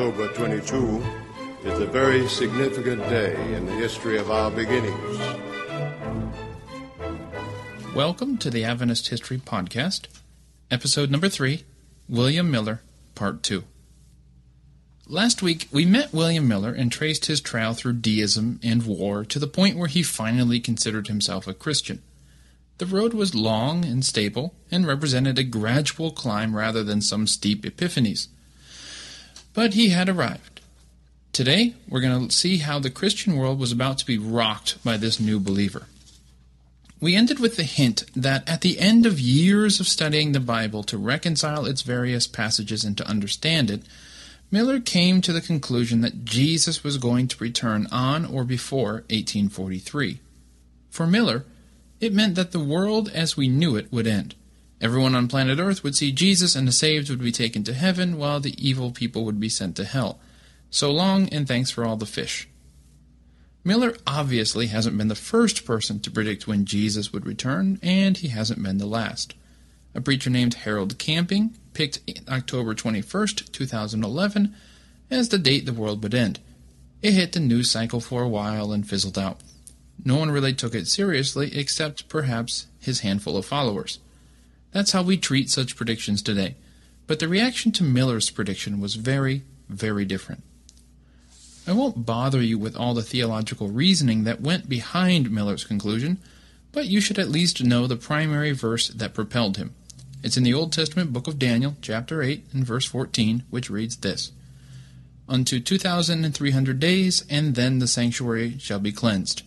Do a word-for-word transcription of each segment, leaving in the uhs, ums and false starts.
October twenty-second, is a very significant day in the history of our beginnings. Welcome to the Adventist History Podcast, episode number three, William Miller, part two. Last week, we met William Miller and traced his trial through deism and war to the point where he finally considered himself a Christian. The road was long and stable and represented a gradual climb rather than some steep epiphanies. But he had arrived. Today, we're going to see how the Christian world was about to be rocked by this new believer. We ended with the hint that at the end of years of studying the Bible to reconcile its various passages and to understand it, Miller came to the conclusion that Jesus was going to return on or before eighteen forty-three. For Miller, it meant that the world as we knew it would end. Everyone on planet Earth would see Jesus, and the saved would be taken to heaven, while the evil people would be sent to hell. So long, and thanks for all the fish. Miller obviously hasn't been the first person to predict when Jesus would return, and he hasn't been the last. A preacher named Harold Camping picked October twenty-first, two thousand eleven, as the date the world would end. It hit the news cycle for a while and fizzled out. No one really took it seriously except, perhaps, his handful of followers. That's how we treat such predictions today. But the reaction to Miller's prediction was very, very different. I won't bother you with all the theological reasoning that went behind Miller's conclusion, but you should at least know the primary verse that propelled him. It's in the Old Testament book of Daniel, chapter eight, and verse fourteen, which reads this: "Unto two thousand and three hundred days, and then the sanctuary shall be cleansed."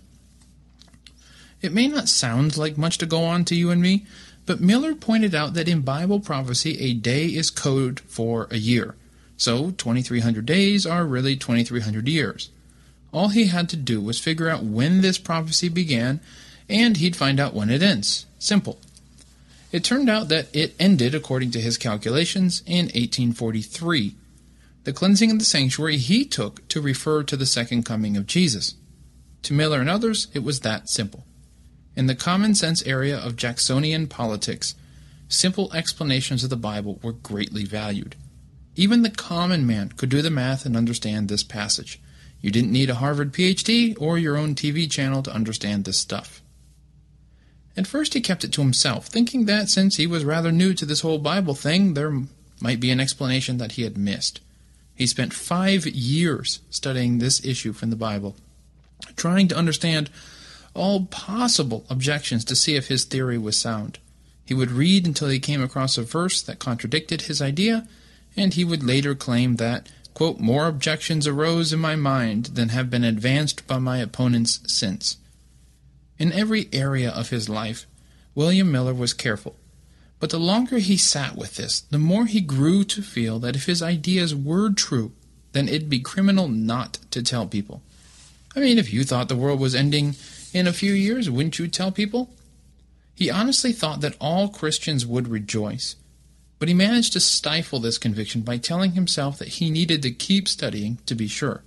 It may not sound like much to go on to you and me, but Miller pointed out that in Bible prophecy, a day is code for a year. So twenty-three hundred days are really twenty-three hundred years. All he had to do was figure out when this prophecy began, and he'd find out when it ends. Simple. It turned out that it ended, according to his calculations, in eighteen forty-three. The cleansing of the sanctuary he took to refer to the second coming of Jesus. To Miller and others, it was that simple. In the common sense area of Jacksonian politics, simple explanations of the Bible were greatly valued. Even the common man could do the math and understand this passage. You didn't need a Harvard P H D or your own T V channel to understand this stuff. At first he kept it to himself, thinking that since he was rather new to this whole Bible thing, there might be an explanation that he had missed. He spent five years studying this issue from the Bible, trying to understand all possible objections to see if his theory was sound. He would read until he came across a verse that contradicted his idea, and he would later claim that, quote, "more objections arose in my mind than have been advanced by my opponents since." In every area of his life, William Miller was careful. But the longer he sat with this, the more he grew to feel that if his ideas were true, then it'd be criminal not to tell people. I mean, if you thought the world was ending in a few years, wouldn't you tell people? He honestly thought that all Christians would rejoice, but he managed to stifle this conviction by telling himself that he needed to keep studying to be sure.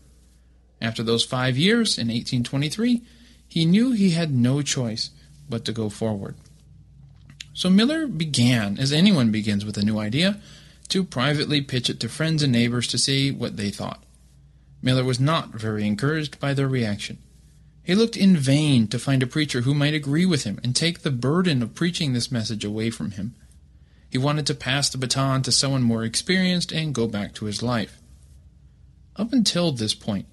After those five years, in eighteen twenty-three, he knew he had no choice but to go forward. So Miller began, as anyone begins with a new idea, to privately pitch it to friends and neighbors to see what they thought. Miller was not very encouraged by their reaction. He looked in vain to find a preacher who might agree with him and take the burden of preaching this message away from him. He wanted to pass the baton to someone more experienced and go back to his life. Up until this point,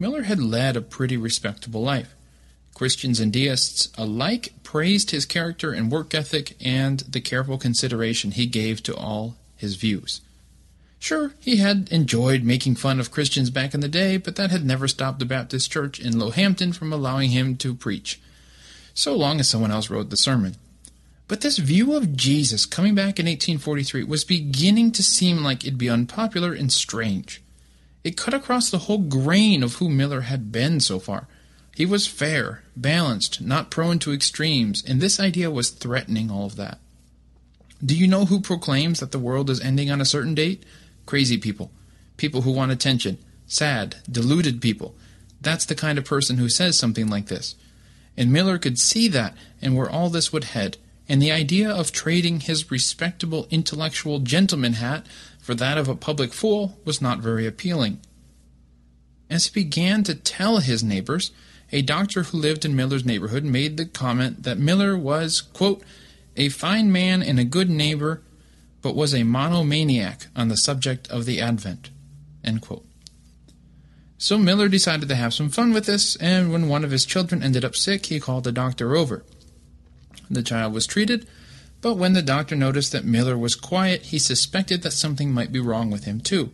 Miller had led a pretty respectable life. Christians and deists alike praised his character and work ethic and the careful consideration he gave to all his views. Sure, he had enjoyed making fun of Christians back in the day, but that had never stopped the Baptist Church in Lowhampton from allowing him to preach, so long as someone else wrote the sermon. But this view of Jesus coming back in eighteen forty-three was beginning to seem like it'd be unpopular and strange. It cut across the whole grain of who Miller had been so far. He was fair, balanced, not prone to extremes, and this idea was threatening all of that. Do you know who proclaims that the world is ending on a certain date? Crazy people, people who want attention, sad, deluded people. That's the kind of person who says something like this. And Miller could see that and where all this would head, and the idea of trading his respectable intellectual gentleman hat for that of a public fool was not very appealing. As he began to tell his neighbors, a doctor who lived in Miller's neighborhood made the comment that Miller was, quote, a fine man and a good neighbor, but was a monomaniac on the subject of the Advent, end quote. So Miller decided to have some fun with this, and when one of his children ended up sick, he called the doctor over. The child was treated, but when the doctor noticed that Miller was quiet, he suspected that something might be wrong with him too.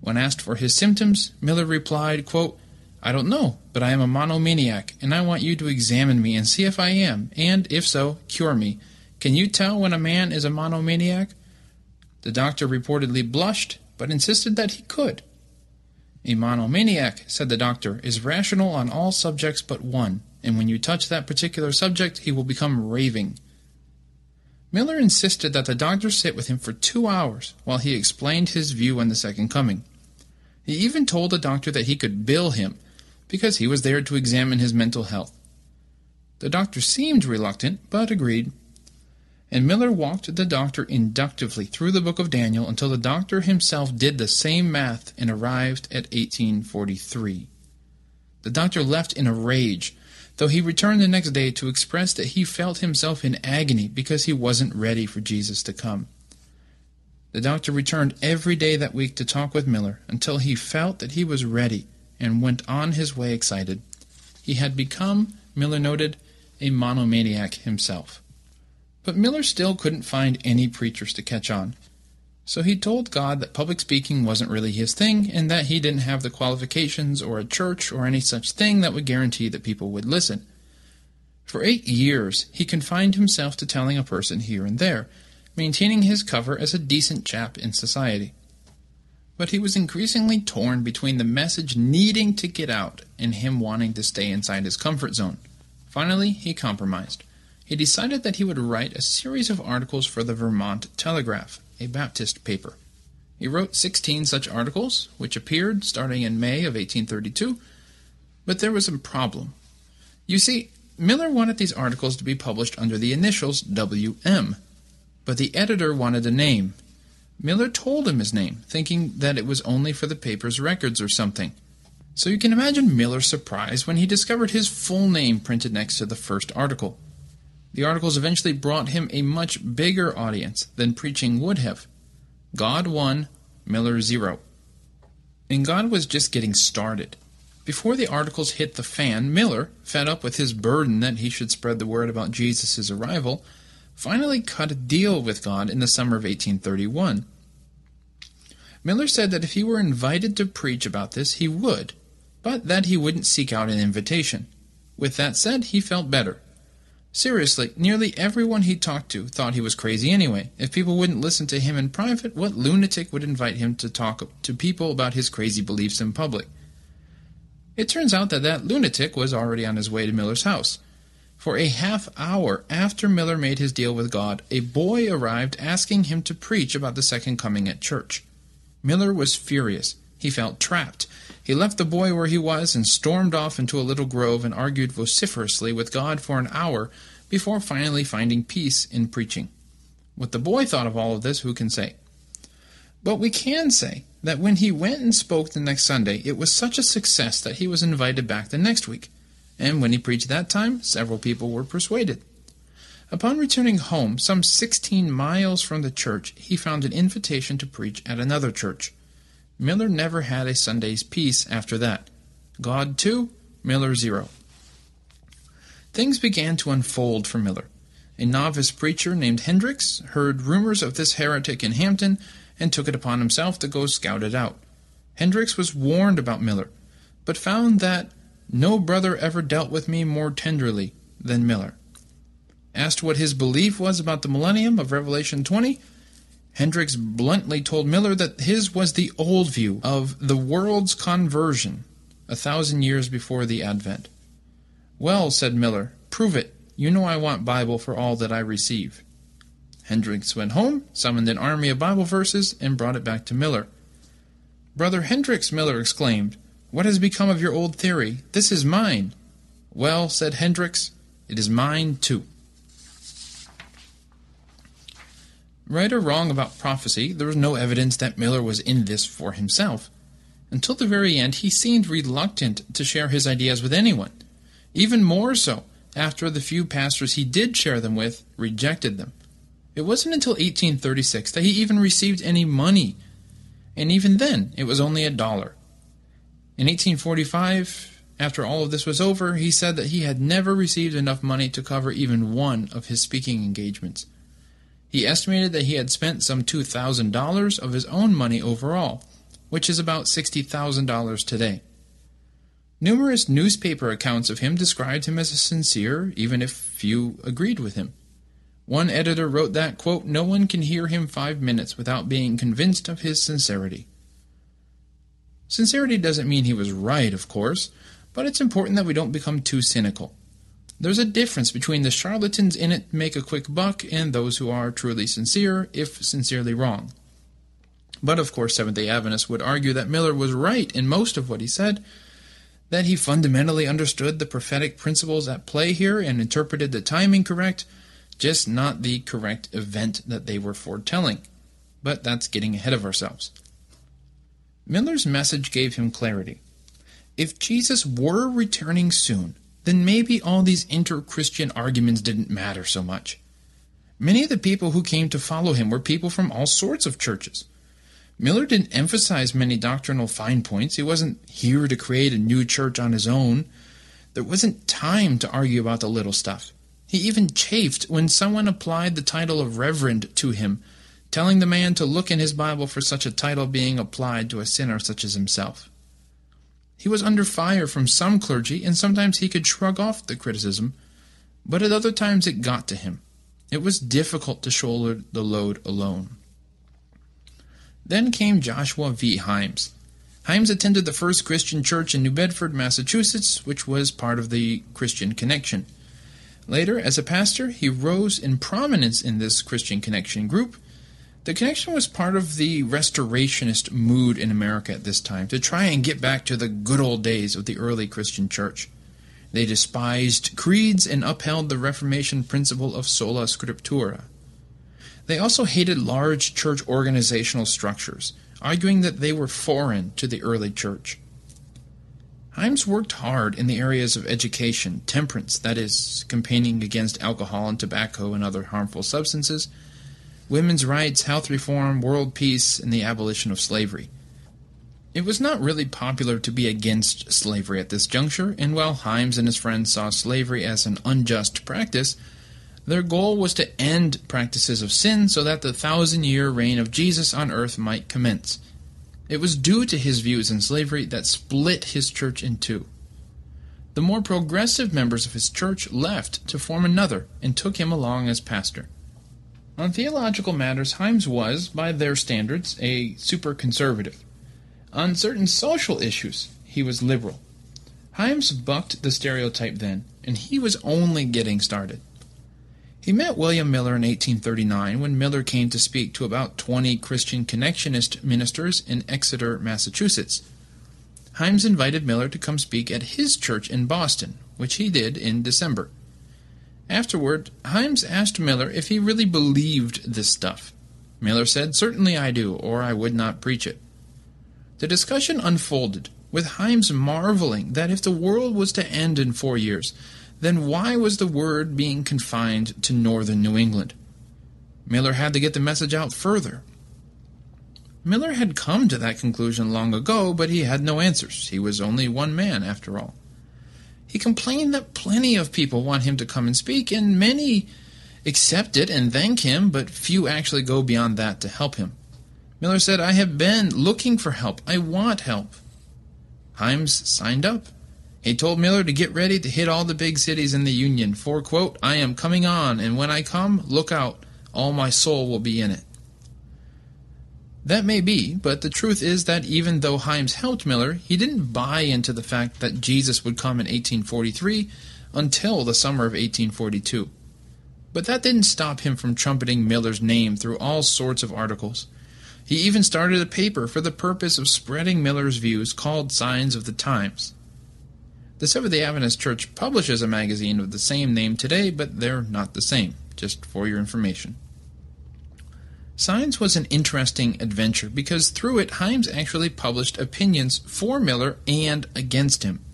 When asked for his symptoms, Miller replied, quote, I don't know, but I am a monomaniac, and I want you to examine me and see if I am, and, if so, cure me. Can you tell when a man is a monomaniac? The doctor reportedly blushed, but insisted that he could. A monomaniac, said the doctor, is rational on all subjects but one, and when you touch that particular subject, he will become raving. Miller insisted that the doctor sit with him for two hours while he explained his view on the Second Coming. He even told the doctor that he could bill him, because he was there to examine his mental health. The doctor seemed reluctant, but agreed, and Miller walked the doctor inductively through the book of Daniel until the doctor himself did the same math and arrived at eighteen forty-three. The doctor left in a rage, though he returned the next day to express that he felt himself in agony because he wasn't ready for Jesus to come. The doctor returned every day that week to talk with Miller until he felt that he was ready and went on his way excited. He had become, Miller noted, a monomaniac himself. But Miller still couldn't find any preachers to catch on. So he told God that public speaking wasn't really his thing, and that he didn't have the qualifications or a church or any such thing that would guarantee that people would listen. For eight years, he confined himself to telling a person here and there, maintaining his cover as a decent chap in society. But he was increasingly torn between the message needing to get out and him wanting to stay inside his comfort zone. Finally, he compromised. He decided that he would write a series of articles for the Vermont Telegraph, a Baptist paper. He wrote sixteen such articles, which appeared starting in May of eighteen thirty-two, but there was a problem. You see, Miller wanted these articles to be published under the initials W M, but the editor wanted a name. Miller told him his name, thinking that it was only for the paper's records or something. So you can imagine Miller's surprise when he discovered his full name printed next to the first article. The articles eventually brought him a much bigger audience than preaching would have. God one, Miller zero. And God was just getting started. Before the articles hit the fan, Miller, fed up with his burden that he should spread the word about Jesus' arrival, finally cut a deal with God in the summer of eighteen thirty-one. Miller said that if he were invited to preach about this, he would, but that he wouldn't seek out an invitation. With that said, he felt better. Seriously, nearly everyone he talked to thought he was crazy anyway. If people wouldn't listen to him in private, what lunatic would invite him to talk to people about his crazy beliefs in public? It turns out that that lunatic was already on his way to Miller's house. For a half hour after Miller made his deal with God, a boy arrived asking him to preach about the Second Coming at church. Miller was furious. He felt trapped. He left the boy where he was and stormed off into a little grove and argued vociferously with God for an hour before finally finding peace in preaching. What the boy thought of all of this, who can say? But we can say that when he went and spoke the next Sunday, it was such a success that he was invited back the next week, and when he preached that time, several people were persuaded. Upon returning home, some sixteen miles from the church, he found an invitation to preach at another church. Miller never had a Sunday's peace after that. God two, Miller zero. Things began to unfold for Miller. A novice preacher named Hendricks heard rumors of this heretic in Hampton and took it upon himself to go scout it out. Hendricks was warned about Miller, but found that no brother ever dealt with me more tenderly than Miller. Asked what his belief was about the millennium of Revelation twenty, Hendricks bluntly told Miller that his was the old view of the world's conversion a thousand years before the Advent. Well, said Miller, prove it. You know I want Bible for all that I receive. Hendricks went home, summoned an army of Bible verses, and brought it back to Miller. Brother Hendricks, Miller exclaimed, what has become of your old theory? This is mine. Well, said Hendricks, it is mine too. Right or wrong about prophecy, there was no evidence that Miller was in this for himself. Until the very end, he seemed reluctant to share his ideas with anyone. Even more so, after the few pastors he did share them with rejected them. It wasn't until eighteen thirty-six that he even received any money, and even then it was only a dollar. In eighteen forty-five, after all of this was over, he said that he had never received enough money to cover even one of his speaking engagements. He estimated that he had spent some two thousand dollars of his own money overall, which is about sixty thousand dollars today. Numerous newspaper accounts of him described him as sincere, even if few agreed with him. One editor wrote that, quote, "No one can hear him five minutes without being convinced of his sincerity." Sincerity doesn't mean he was right, of course, but it's important that we don't become too cynical. There's a difference between the charlatans in it to make a quick buck and those who are truly sincere, if sincerely wrong. But of course, Seventh-day Adventists would argue that Miller was right in most of what he said, that he fundamentally understood the prophetic principles at play here and interpreted the timing correct, just not the correct event that they were foretelling. But that's getting ahead of ourselves. Miller's message gave him clarity. If Jesus were returning soon, then maybe all these inter-Christian arguments didn't matter so much. Many of the people who came to follow him were people from all sorts of churches. Miller didn't emphasize many doctrinal fine points. He wasn't here to create a new church on his own. There wasn't time to argue about the little stuff. He even chafed when someone applied the title of reverend to him, telling the man to look in his Bible for such a title being applied to a sinner such as himself. He was under fire from some clergy, and sometimes he could shrug off the criticism, but at other times it got to him. It was difficult to shoulder the load alone. Then came Joshua V. Himes. Himes attended the First Christian Church in New Bedford, Massachusetts, which was part of the Christian Connection. Later, as a pastor, he rose in prominence in this Christian Connection group. The Connection was part of the restorationist mood in America at this time, to try and get back to the good old days of the early Christian Church. They despised creeds and upheld the Reformation principle of sola scriptura. They also hated large church organizational structures, arguing that they were foreign to the early church. Himes worked hard in the areas of education, temperance, that is, campaigning against alcohol and tobacco and other harmful substances, women's rights, health reform, world peace, and the abolition of slavery. It was not really popular to be against slavery at this juncture, and while Himes and his friends saw slavery as an unjust practice, their goal was to end practices of sin so that the thousand-year reign of Jesus on earth might commence. It was due to his views on slavery that split his church in two. The more progressive members of his church left to form another and took him along as pastor. On theological matters, Himes was, by their standards, a super-conservative. On certain social issues, he was liberal. Himes bucked the stereotype then, and he was only getting started. He met William Miller in eighteen thirty-nine when Miller came to speak to about twenty Christian Connectionist ministers in Exeter, Massachusetts. Himes invited Miller to come speak at his church in Boston, which he did in December. Afterward, Himes asked Miller if he really believed this stuff. Miller said, "Certainly I do, or I would not preach it." The discussion unfolded, with Himes marveling that if the world was to end in four years, then why was the word being confined to northern New England? Miller had to get the message out further. Miller had come to that conclusion long ago, but he had no answers. He was only one man, after all. He complained that plenty of people want him to come and speak, and many accept it and thank him, but few actually go beyond that to help him. Miller said, "I have been looking for help. I want help." Himes signed up. He told Miller to get ready to hit all the big cities in the Union, for, quote, "I am coming on, and when I come, look out, all my soul will be in it." That may be, but the truth is that even though Himes helped Miller, he didn't buy into the fact that Jesus would come in eighteen forty-three until the summer of eighteen forty-two. But that didn't stop him from trumpeting Miller's name through all sorts of articles. He even started a paper for the purpose of spreading Miller's views called Signs of the Times. The Seventh-day Adventist Church publishes a magazine of the same name today, but they're not the same, just for your information. Signs was an interesting adventure because through it Himes actually published opinions for Miller and against him.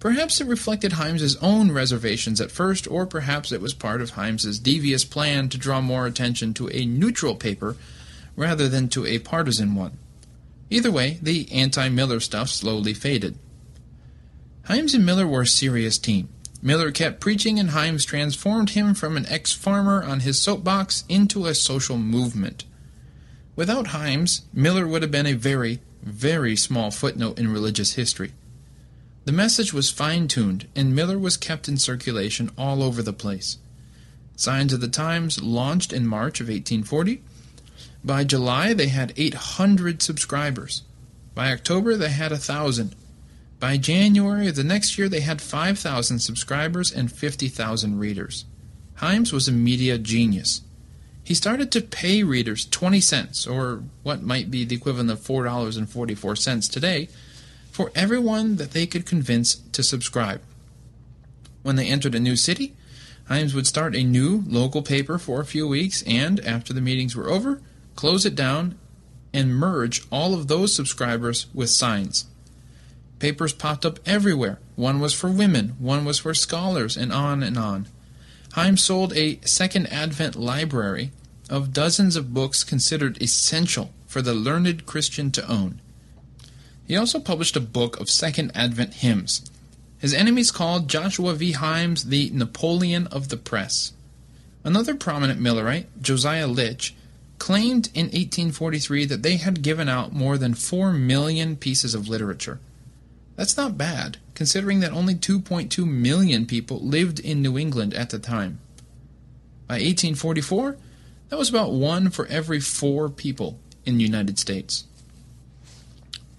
Perhaps it reflected Himes's own reservations at first, or perhaps it was part of Himes's devious plan to draw more attention to a neutral paper rather than to a partisan one. Either way, the anti-Miller stuff slowly faded. Himes and Miller were a serious team. Miller kept preaching, and Himes transformed him from an ex-farmer on his soapbox into a social movement. Without Himes, Miller would have been a very, very small footnote in religious history. The message was fine-tuned, and Miller was kept in circulation all over the place. Signs of the Times launched in March of eighteen forty. By July, they had eight hundred subscribers. By October, they had one thousand. By January of the next year, they had five thousand subscribers and fifty thousand readers. Himes was a media genius. He started to pay readers twenty cents, or what might be the equivalent of four dollars and forty-four cents today, for everyone that they could convince to subscribe. When they entered a new city, Himes would start a new local paper for a few weeks and, after the meetings were over, close it down and merge all of those subscribers with Signs. Papers popped up everywhere. One was for women, one was for scholars, and on and on. Himes sold a Second Advent library of dozens of books considered essential for the learned Christian to own. He also published a book of Second Advent hymns. His enemies called Joshua V. Himes the Napoleon of the press. Another prominent Millerite, Josiah Litch, claimed in eighteen forty-three that they had given out more than four million pieces of literature. That's not bad, considering that only two point two million people lived in New England at the time. By eighteen forty-four, that was about one for every four people in the United States.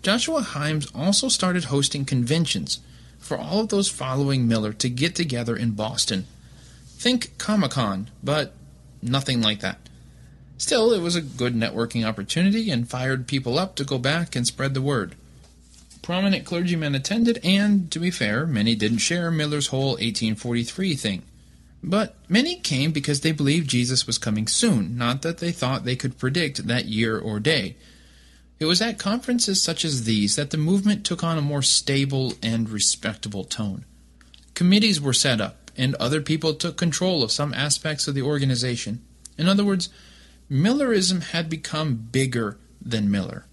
Joshua Himes also started hosting conventions for all of those following Miller to get together in Boston. Think Comic-Con, but nothing like that. Still, it was a good networking opportunity and fired people up to go back and spread the word. Prominent clergymen attended, and, to be fair, many didn't share Miller's whole eighteen forty-three thing. But many came because they believed Jesus was coming soon, not that they thought they could predict that year or day. It was at conferences such as these that the movement took on a more stable and respectable tone. Committees were set up, and other people took control of some aspects of the organization. In other words, Millerism had become bigger than Miller.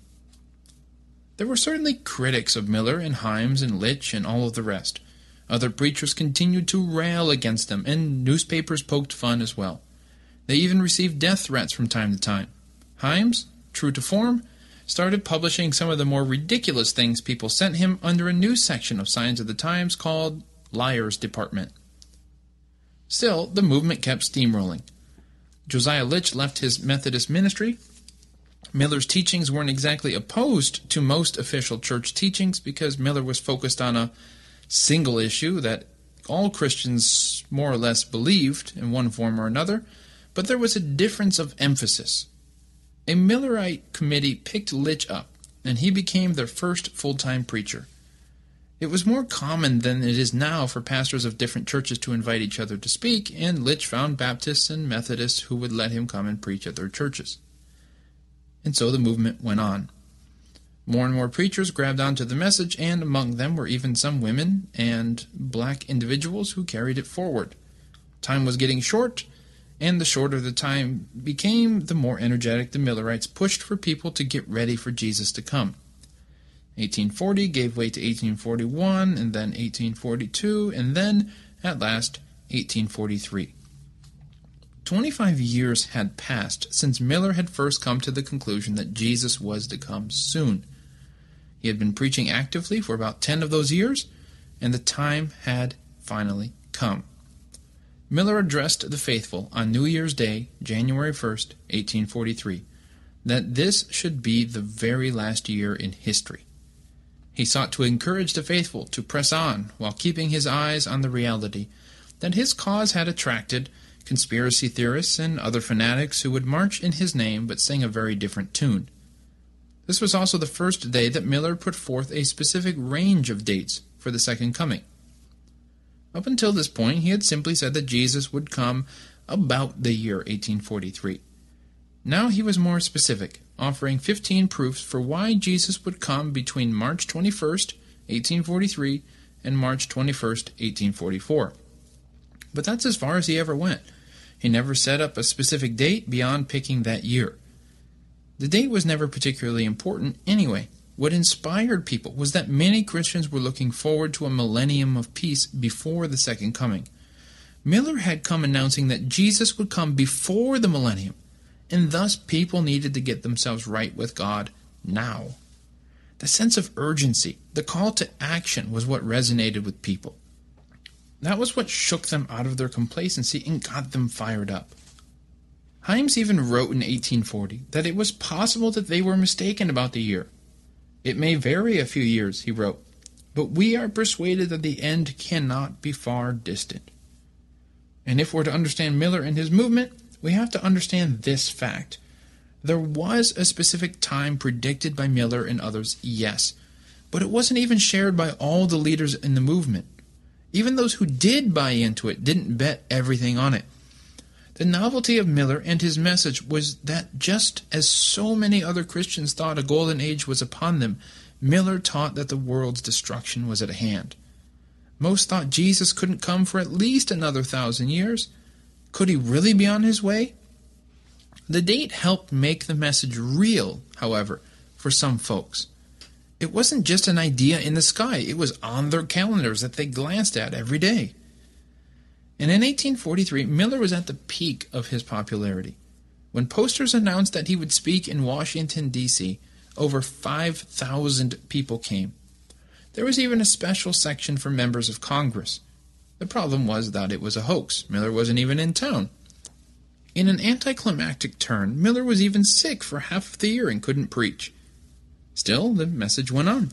There were certainly critics of Miller and Himes and Litch and all of the rest. Other preachers continued to rail against them, and newspapers poked fun as well. They even received death threats from time to time. Himes, true to form, started publishing some of the more ridiculous things people sent him under a new section of Signs of the Times called Liars Department. Still, the movement kept steamrolling. Josiah Litch left his Methodist ministry. Miller's teachings weren't exactly opposed to most official church teachings because Miller was focused on a single issue that all Christians more or less believed in one form or another, but there was a difference of emphasis. A Millerite committee picked Litch up, and he became their first full-time preacher. It was more common than it is now for pastors of different churches to invite each other to speak, and Litch found Baptists and Methodists who would let him come and preach at their churches. And so the movement went on. More and more preachers grabbed onto the message, and among them were even some women and black individuals who carried it forward. Time was getting short, and the shorter the time became, the more energetic the Millerites pushed for people to get ready for Jesus to come. eighteen forty gave way to eighteen forty-one, and then eighteen forty-two, and then, at last, eighteen forty-three. Twenty-five years had passed since Miller had first come to the conclusion that Jesus was to come soon. He had been preaching actively for about ten of those years, and the time had finally come. Miller addressed the faithful on New Year's Day, January first, eighteen forty-three, that this should be the very last year in history. He sought to encourage the faithful to press on while keeping his eyes on the reality that his cause had attracted conspiracy theorists and other fanatics who would march in his name but sing a very different tune. This was also the first day that Miller put forth a specific range of dates for the Second Coming. Up until this point, he had simply said that Jesus would come about the year eighteen forty-three. Now he was more specific, offering fifteen proofs for why Jesus would come between March twenty-first, eighteen forty-three, and March twenty-first, eighteen forty-four. But that's as far as he ever went. He never set up a specific date beyond picking that year. The date was never particularly important anyway. What inspired people was that many Christians were looking forward to a millennium of peace before the second coming. Miller had come announcing that Jesus would come before the millennium, and thus people needed to get themselves right with God now. The sense of urgency, the call to action, was what resonated with people. That was what shook them out of their complacency and got them fired up. Himes even wrote in eighteen forty that it was possible that they were mistaken about the year. It may vary a few years, he wrote, but we are persuaded that the end cannot be far distant. And if we're to understand Miller and his movement, we have to understand this fact. There was a specific time predicted by Miller and others, yes, but it wasn't even shared by all the leaders in the movement. Even those who did buy into it didn't bet everything on it. The novelty of Miller and his message was that just as so many other Christians thought a golden age was upon them, Miller taught that the world's destruction was at hand. Most thought Jesus couldn't come for at least another thousand years. Could he really be on his way? The date helped make the message real, however, for some folks. It wasn't just an idea in the sky. It was on their calendars that they glanced at every day. And in eighteen forty-three, Miller was at the peak of his popularity. When posters announced that he would speak in Washington, D C, over five thousand people came. There was even a special section for members of Congress. The problem was that it was a hoax. Miller wasn't even in town. In an anticlimactic turn, Miller was even sick for half of the year and couldn't preach. Still, the message went on.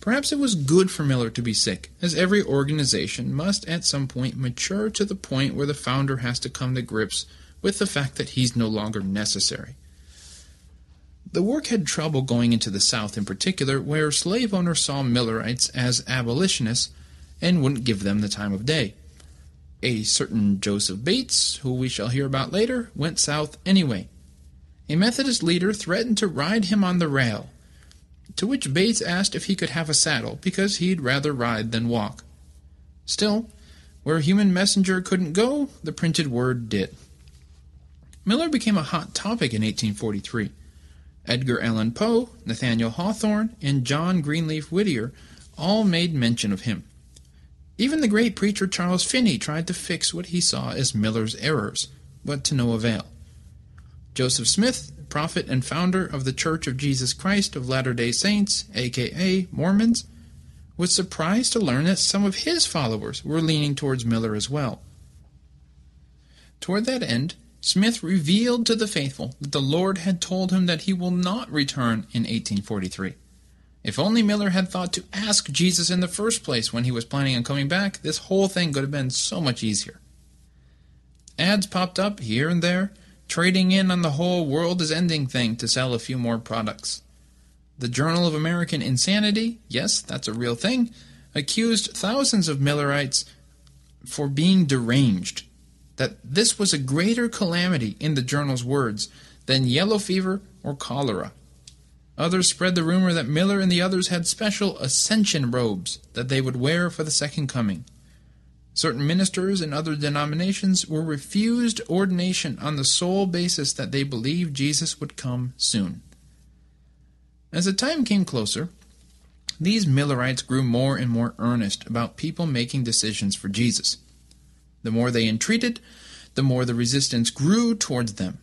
Perhaps it was good for Miller to be sick, as every organization must at some point mature to the point where the founder has to come to grips with the fact that he's no longer necessary. The work had trouble going into the South in particular, where slave owners saw Millerites as abolitionists and wouldn't give them the time of day. A certain Joseph Bates, who we shall hear about later, went south anyway. A Methodist leader threatened to ride him on the rail, to which Bates asked if he could have a saddle, because he'd rather ride than walk. Still, where human messenger couldn't go, the printed word did. Miller became a hot topic in eighteen forty-three. Edgar Allan Poe, Nathaniel Hawthorne, and John Greenleaf Whittier all made mention of him. Even the great preacher Charles Finney tried to fix what he saw as Miller's errors, but to no avail. Joseph Smith, prophet and founder of the Church of Jesus Christ of Latter-day Saints, a k a. Mormons, was surprised to learn that some of his followers were leaning towards Miller as well. Toward that end, Smith revealed to the faithful that the Lord had told him that he will not return in eighteen forty-three. If only Miller had thought to ask Jesus in the first place when he was planning on coming back, this whole thing could have been so much easier. Ads popped up here and there, trading in on the whole world-is-ending thing to sell a few more products. The Journal of American Insanity, yes, that's a real thing, accused thousands of Millerites for being deranged, that this was a greater calamity, in the journal's words, than yellow fever or cholera. Others spread the rumor that Miller and the others had special ascension robes that they would wear for the second coming. Certain ministers and other denominations were refused ordination on the sole basis that they believed Jesus would come soon. As the time came closer, these Millerites grew more and more earnest about people making decisions for Jesus. The more they entreated, the more the resistance grew towards them.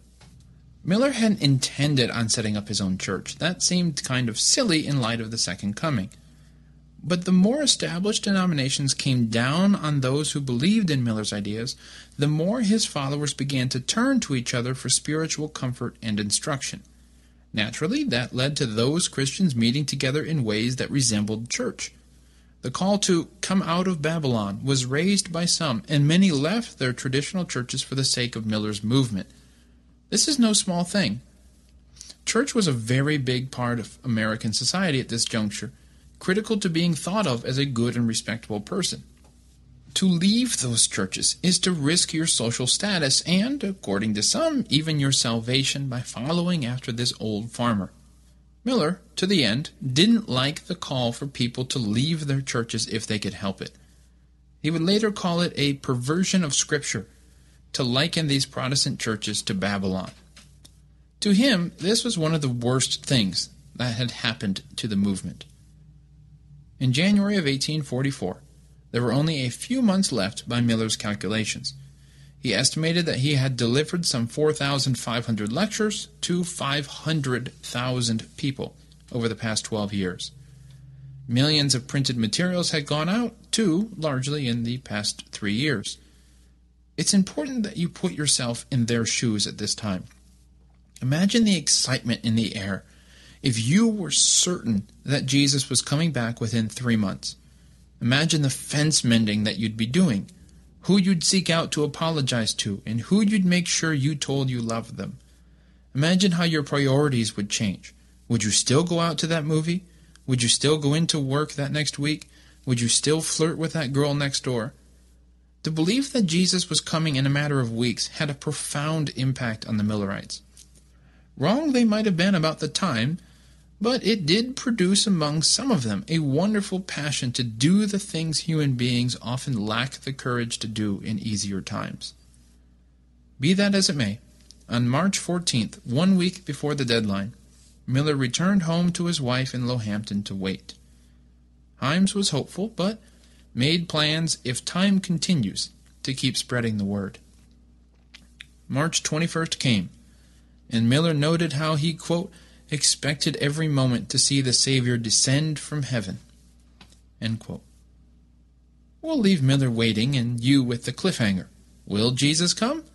Miller hadn't intended on setting up his own church. That seemed kind of silly in light of the second coming. But the more established denominations came down on those who believed in Miller's ideas, the more his followers began to turn to each other for spiritual comfort and instruction. Naturally, that led to those Christians meeting together in ways that resembled church. The call to come out of Babylon was raised by some, and many left their traditional churches for the sake of Miller's movement. This is no small thing. Church was a very big part of American society at this juncture, critical to being thought of as a good and respectable person. To leave those churches is to risk your social status and, according to some, even your salvation by following after this old farmer. Miller, to the end, didn't like the call for people to leave their churches if they could help it. He would later call it a perversion of Scripture, to liken these Protestant churches to Babylon. To him, this was one of the worst things that had happened to the movement. In January of eighteen forty-four, there were only a few months left by Miller's calculations. He estimated that he had delivered some four thousand five hundred lectures to five hundred thousand people over the past twelve years. Millions of printed materials had gone out, too, largely in the past three years. It's important that you put yourself in their shoes at this time. Imagine the excitement in the air if you were certain that Jesus was coming back within three months. Imagine the fence-mending that you'd be doing, who you'd seek out to apologize to, and who you'd make sure you told you loved them. Imagine how your priorities would change. Would you still go out to that movie? Would you still go into work that next week? Would you still flirt with that girl next door? The belief that Jesus was coming in a matter of weeks had a profound impact on the Millerites. Wrong they might have been about the time, but it did produce among some of them a wonderful passion to do the things human beings often lack the courage to do in easier times. Be that as it may, on March fourteenth, one week before the deadline, Miller returned home to his wife in Lowhampton to wait. Himes was hopeful, but made plans, if time continues, to keep spreading the word. March twenty-first came, and Miller noted how he, quote, expected every moment to see the Savior descend from heaven, end quote. We'll leave Miller waiting and you with the cliffhanger. Will Jesus come?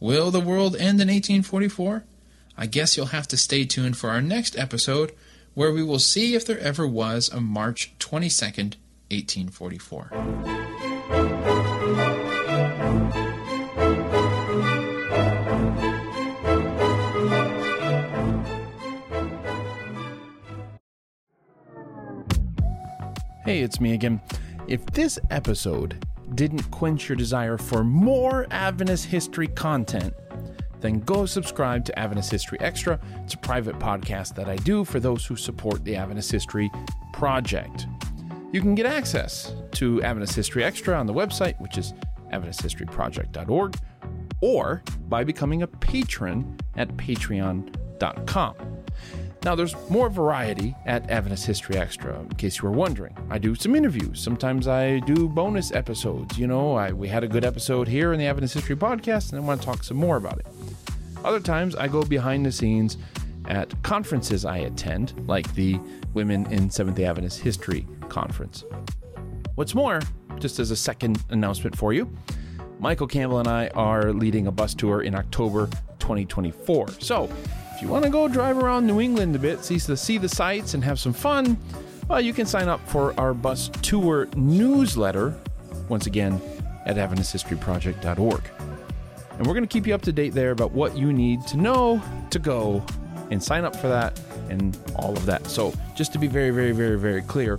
Will the world end in eighteen forty-four? I guess you'll have to stay tuned for our next episode, where we will see if there ever was a March twenty-second, eighteen forty-four. Hey, it's me again. If this episode didn't quench your desire for more Adventist history content, then go subscribe to Adventist History Extra. It's a private podcast that I do for those who support the Adventist History Project. You can get access to Adventist History Extra on the website, which is adventist history project dot org, or by becoming a patron at patreon dot com. Now, there's more variety at Adventist History Extra, in case you were wondering. I do some interviews. Sometimes I do bonus episodes. You know, I, we had a good episode here in the Adventist History Podcast, and I want to talk some more about it. Other times, I go behind the scenes at conferences I attend, like the Women in Seventh-day Adventist History Conference. What's more, just as a second announcement for you, Michael Campbell and I are leading a bus tour in October twenty twenty-four. So, if you want to go drive around New England a bit, see the, see the sights, and have some fun, well, you can sign up for our bus tour newsletter, once again, at adventist history project dot org. And we're going to keep you up to date there about what you need to know to go and sign up for that and all of that. So just to be very, very, very, very clear,